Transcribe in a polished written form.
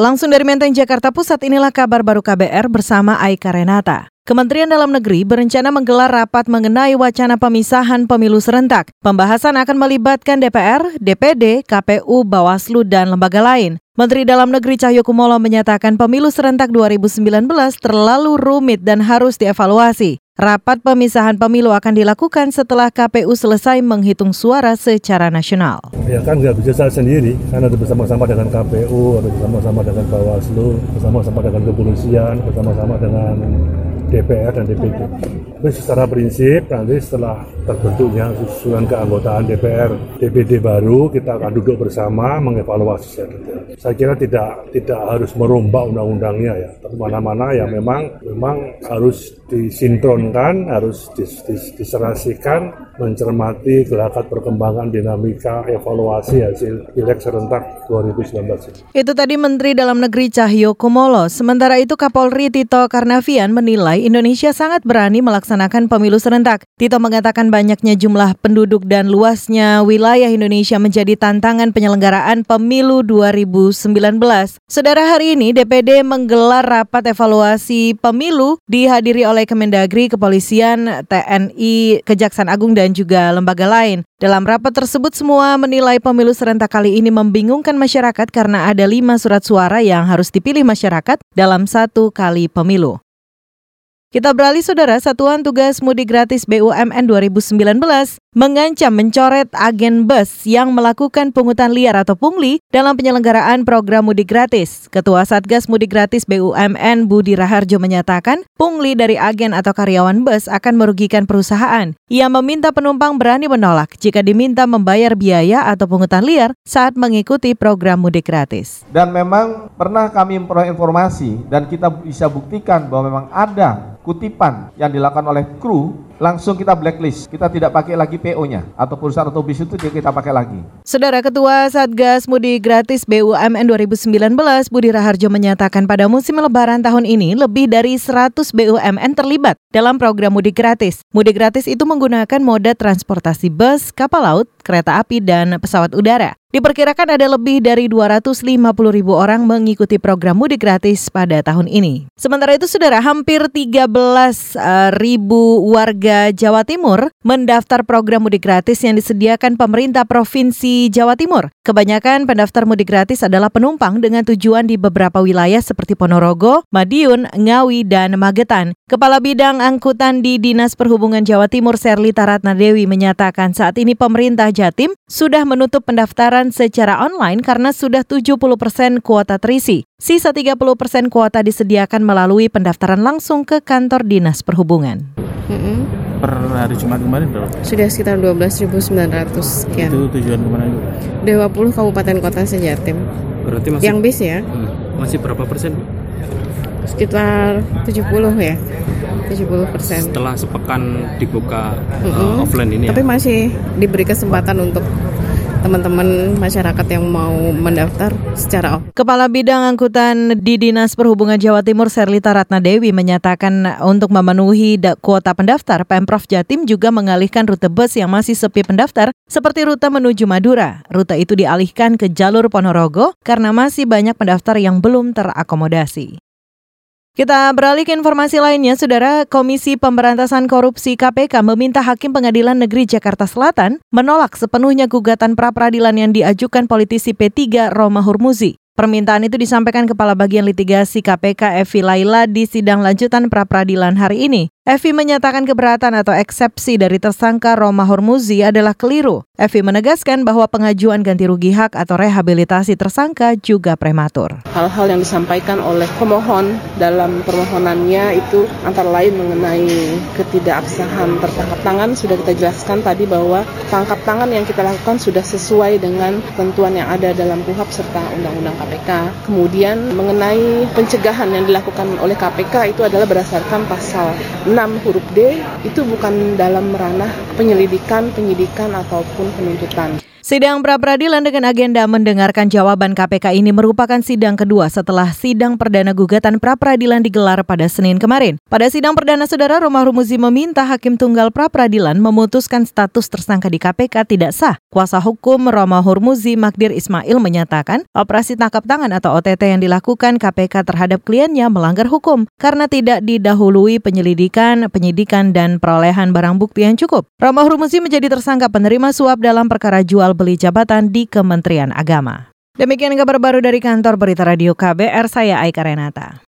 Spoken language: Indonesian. Langsung dari Menteng, Jakarta Pusat, inilah kabar baru KBR bersama Aika Renata. Kementerian Dalam Negeri berencana menggelar rapat mengenai wacana pemisahan pemilu serentak. Pembahasan akan melibatkan DPR, DPD, KPU, Bawaslu, dan lembaga lain. Menteri Dalam Negeri Tjahjo Kumolo menyatakan pemilu serentak 2019 terlalu rumit dan harus dievaluasi. Rapat pemisahan pemilu akan dilakukan setelah KPU selesai menghitung suara secara nasional. Ya kan nggak bisa sendiri, kan harus bersama-sama dengan KPU, harus bersama-sama dengan Bawaslu, bersama-sama dengan kepolisian, bersama-sama dengan DPR dan DPD. Tapi secara prinsip nanti setelah terbentuknya susunan keanggotaan DPR, DPD baru kita akan duduk bersama mengevaluasi secara detail. Saya kira tidak harus merombak undang-undangnya ya, tapi mana-mana yang memang harus disinkronkan, harus diserasikan, mencermati gelagat perkembangan dinamika evaluasi hasil pileg serentak 2019. Itu tadi Menteri Dalam Negeri Tjahjo Kumolo. Sementara itu Kapolri Tito Karnavian menilai Indonesia sangat berani melaksanakan pemilu serentak. Tito mengatakan banyaknya jumlah penduduk dan luasnya wilayah Indonesia menjadi tantangan penyelenggaraan pemilu 2019. Saudara, hari ini DPD menggelar rapat evaluasi pemilu dihadiri oleh Kemendagri, Kepolisian, TNI, Kejaksaan Agung, dan juga lembaga lain. Dalam rapat tersebut semua menilai pemilu serentak kali ini membingungkan masyarakat karena ada 5 surat suara yang harus dipilih masyarakat dalam 1 kali pemilu. Kita beralih, Saudara. Satuan Tugas Mudik Gratis BUMN 2019 mengancam mencoret agen bus yang melakukan pungutan liar atau pungli dalam penyelenggaraan program mudik gratis. Ketua Satgas Mudik Gratis BUMN Budi Raharjo menyatakan pungli dari agen atau karyawan bus akan merugikan perusahaan. Ia meminta penumpang berani menolak jika diminta membayar biaya atau pungutan liar saat mengikuti program mudik gratis. Dan memang pernah kami memperoleh informasi dan kita bisa buktikan bahwa memang ada kutipan yang dilakukan oleh kru, langsung kita blacklist. Kita tidak pakai lagi PO-nya atau perusahaan otobus itu kita pakai lagi. Saudara, Ketua Satgas Mudik Gratis BUMN 2019 Budi Raharjo menyatakan pada musim lebaran tahun ini lebih dari 100 BUMN terlibat dalam program mudik gratis. Mudik gratis itu menggunakan moda transportasi bus, kapal laut, kereta api, dan pesawat udara. Diperkirakan ada lebih dari 250.000 orang mengikuti program mudik gratis pada tahun ini. Sementara itu, Saudara, hampir 13.000 warga Jawa Timur mendaftar program mudik gratis yang disediakan pemerintah Provinsi Jawa Timur. Kebanyakan pendaftar mudik gratis adalah penumpang dengan tujuan di beberapa wilayah seperti Ponorogo, Madiun, Ngawi, dan Magetan. Kepala Bidang Angkutan di Dinas Perhubungan Jawa Timur Serlita Ratna Dewi menyatakan saat ini pemerintah Jatim sudah menutup pendaftaran secara online karena sudah 70% kuota terisi. Sisa 30% kuota disediakan melalui pendaftaran langsung ke kantor Dinas Perhubungan. Per hari Jumat kemarin berapa? Sudah sekitar 12.900 sekian. Itu tujuan kemana? 20 kabupaten kota se-Jatim. Berarti masih yang bis ya? Masih berapa persen? Sekitar 70 ya. 70%. Setelah sepekan dibuka offline ini. Tapi masih diberi kesempatan untuk teman-teman masyarakat yang mau mendaftar secara offline. Kepala Bidang Angkutan di Dinas Perhubungan Jawa Timur Serlita Ratna Dewi menyatakan untuk memenuhi kuota pendaftar, Pemprov Jatim juga mengalihkan rute bus yang masih sepi pendaftar seperti rute menuju Madura. Rute itu dialihkan ke jalur Ponorogo karena masih banyak pendaftar yang belum terakomodasi. Kita beralih ke informasi lainnya, Saudara. Komisi Pemberantasan Korupsi KPK meminta Hakim Pengadilan Negeri Jakarta Selatan menolak sepenuhnya gugatan pra-peradilan yang diajukan politisi P3 Romahurmuziy. Permintaan itu disampaikan Kepala Bagian Litigasi KPK Evi Laila di sidang lanjutan pra-peradilan hari ini. Evi menyatakan keberatan atau eksepsi dari tersangka Romahurmuziy adalah keliru. Evi menegaskan bahwa pengajuan ganti rugi hak atau rehabilitasi tersangka juga prematur. Hal-hal yang disampaikan oleh pemohon dalam permohonannya itu antara lain mengenai ketidakabsahan tertangkap tangan. Sudah kita jelaskan tadi bahwa tangkap tangan yang kita lakukan sudah sesuai dengan ketentuan yang ada dalam KUHP serta Undang-Undang KPK. Kemudian mengenai pencegahan yang dilakukan oleh KPK itu adalah berdasarkan pasal 6 huruf D, itu bukan dalam ranah penyelidikan, penyidikan, ataupun penuntutan. Sidang pra-peradilan dengan agenda mendengarkan jawaban KPK ini merupakan sidang kedua setelah sidang perdana gugatan pra-peradilan digelar pada Senin kemarin. Pada sidang perdana, Saudara Romahurmuziy meminta Hakim Tunggal pra-peradilan memutuskan status tersangka di KPK tidak sah. Kuasa hukum Romahurmuziy, Magdir Ismail, menyatakan operasi tangkap tangan atau OTT yang dilakukan KPK terhadap kliennya melanggar hukum karena tidak didahului penyelidikan, penyidikan, dan perolehan barang bukti yang cukup. Romahurmuziy menjadi tersangka penerima suap dalam perkara jual beli jabatan di Kementerian Agama. Demikian kabar baru dari kantor berita Radio KBR, saya Aika Renata.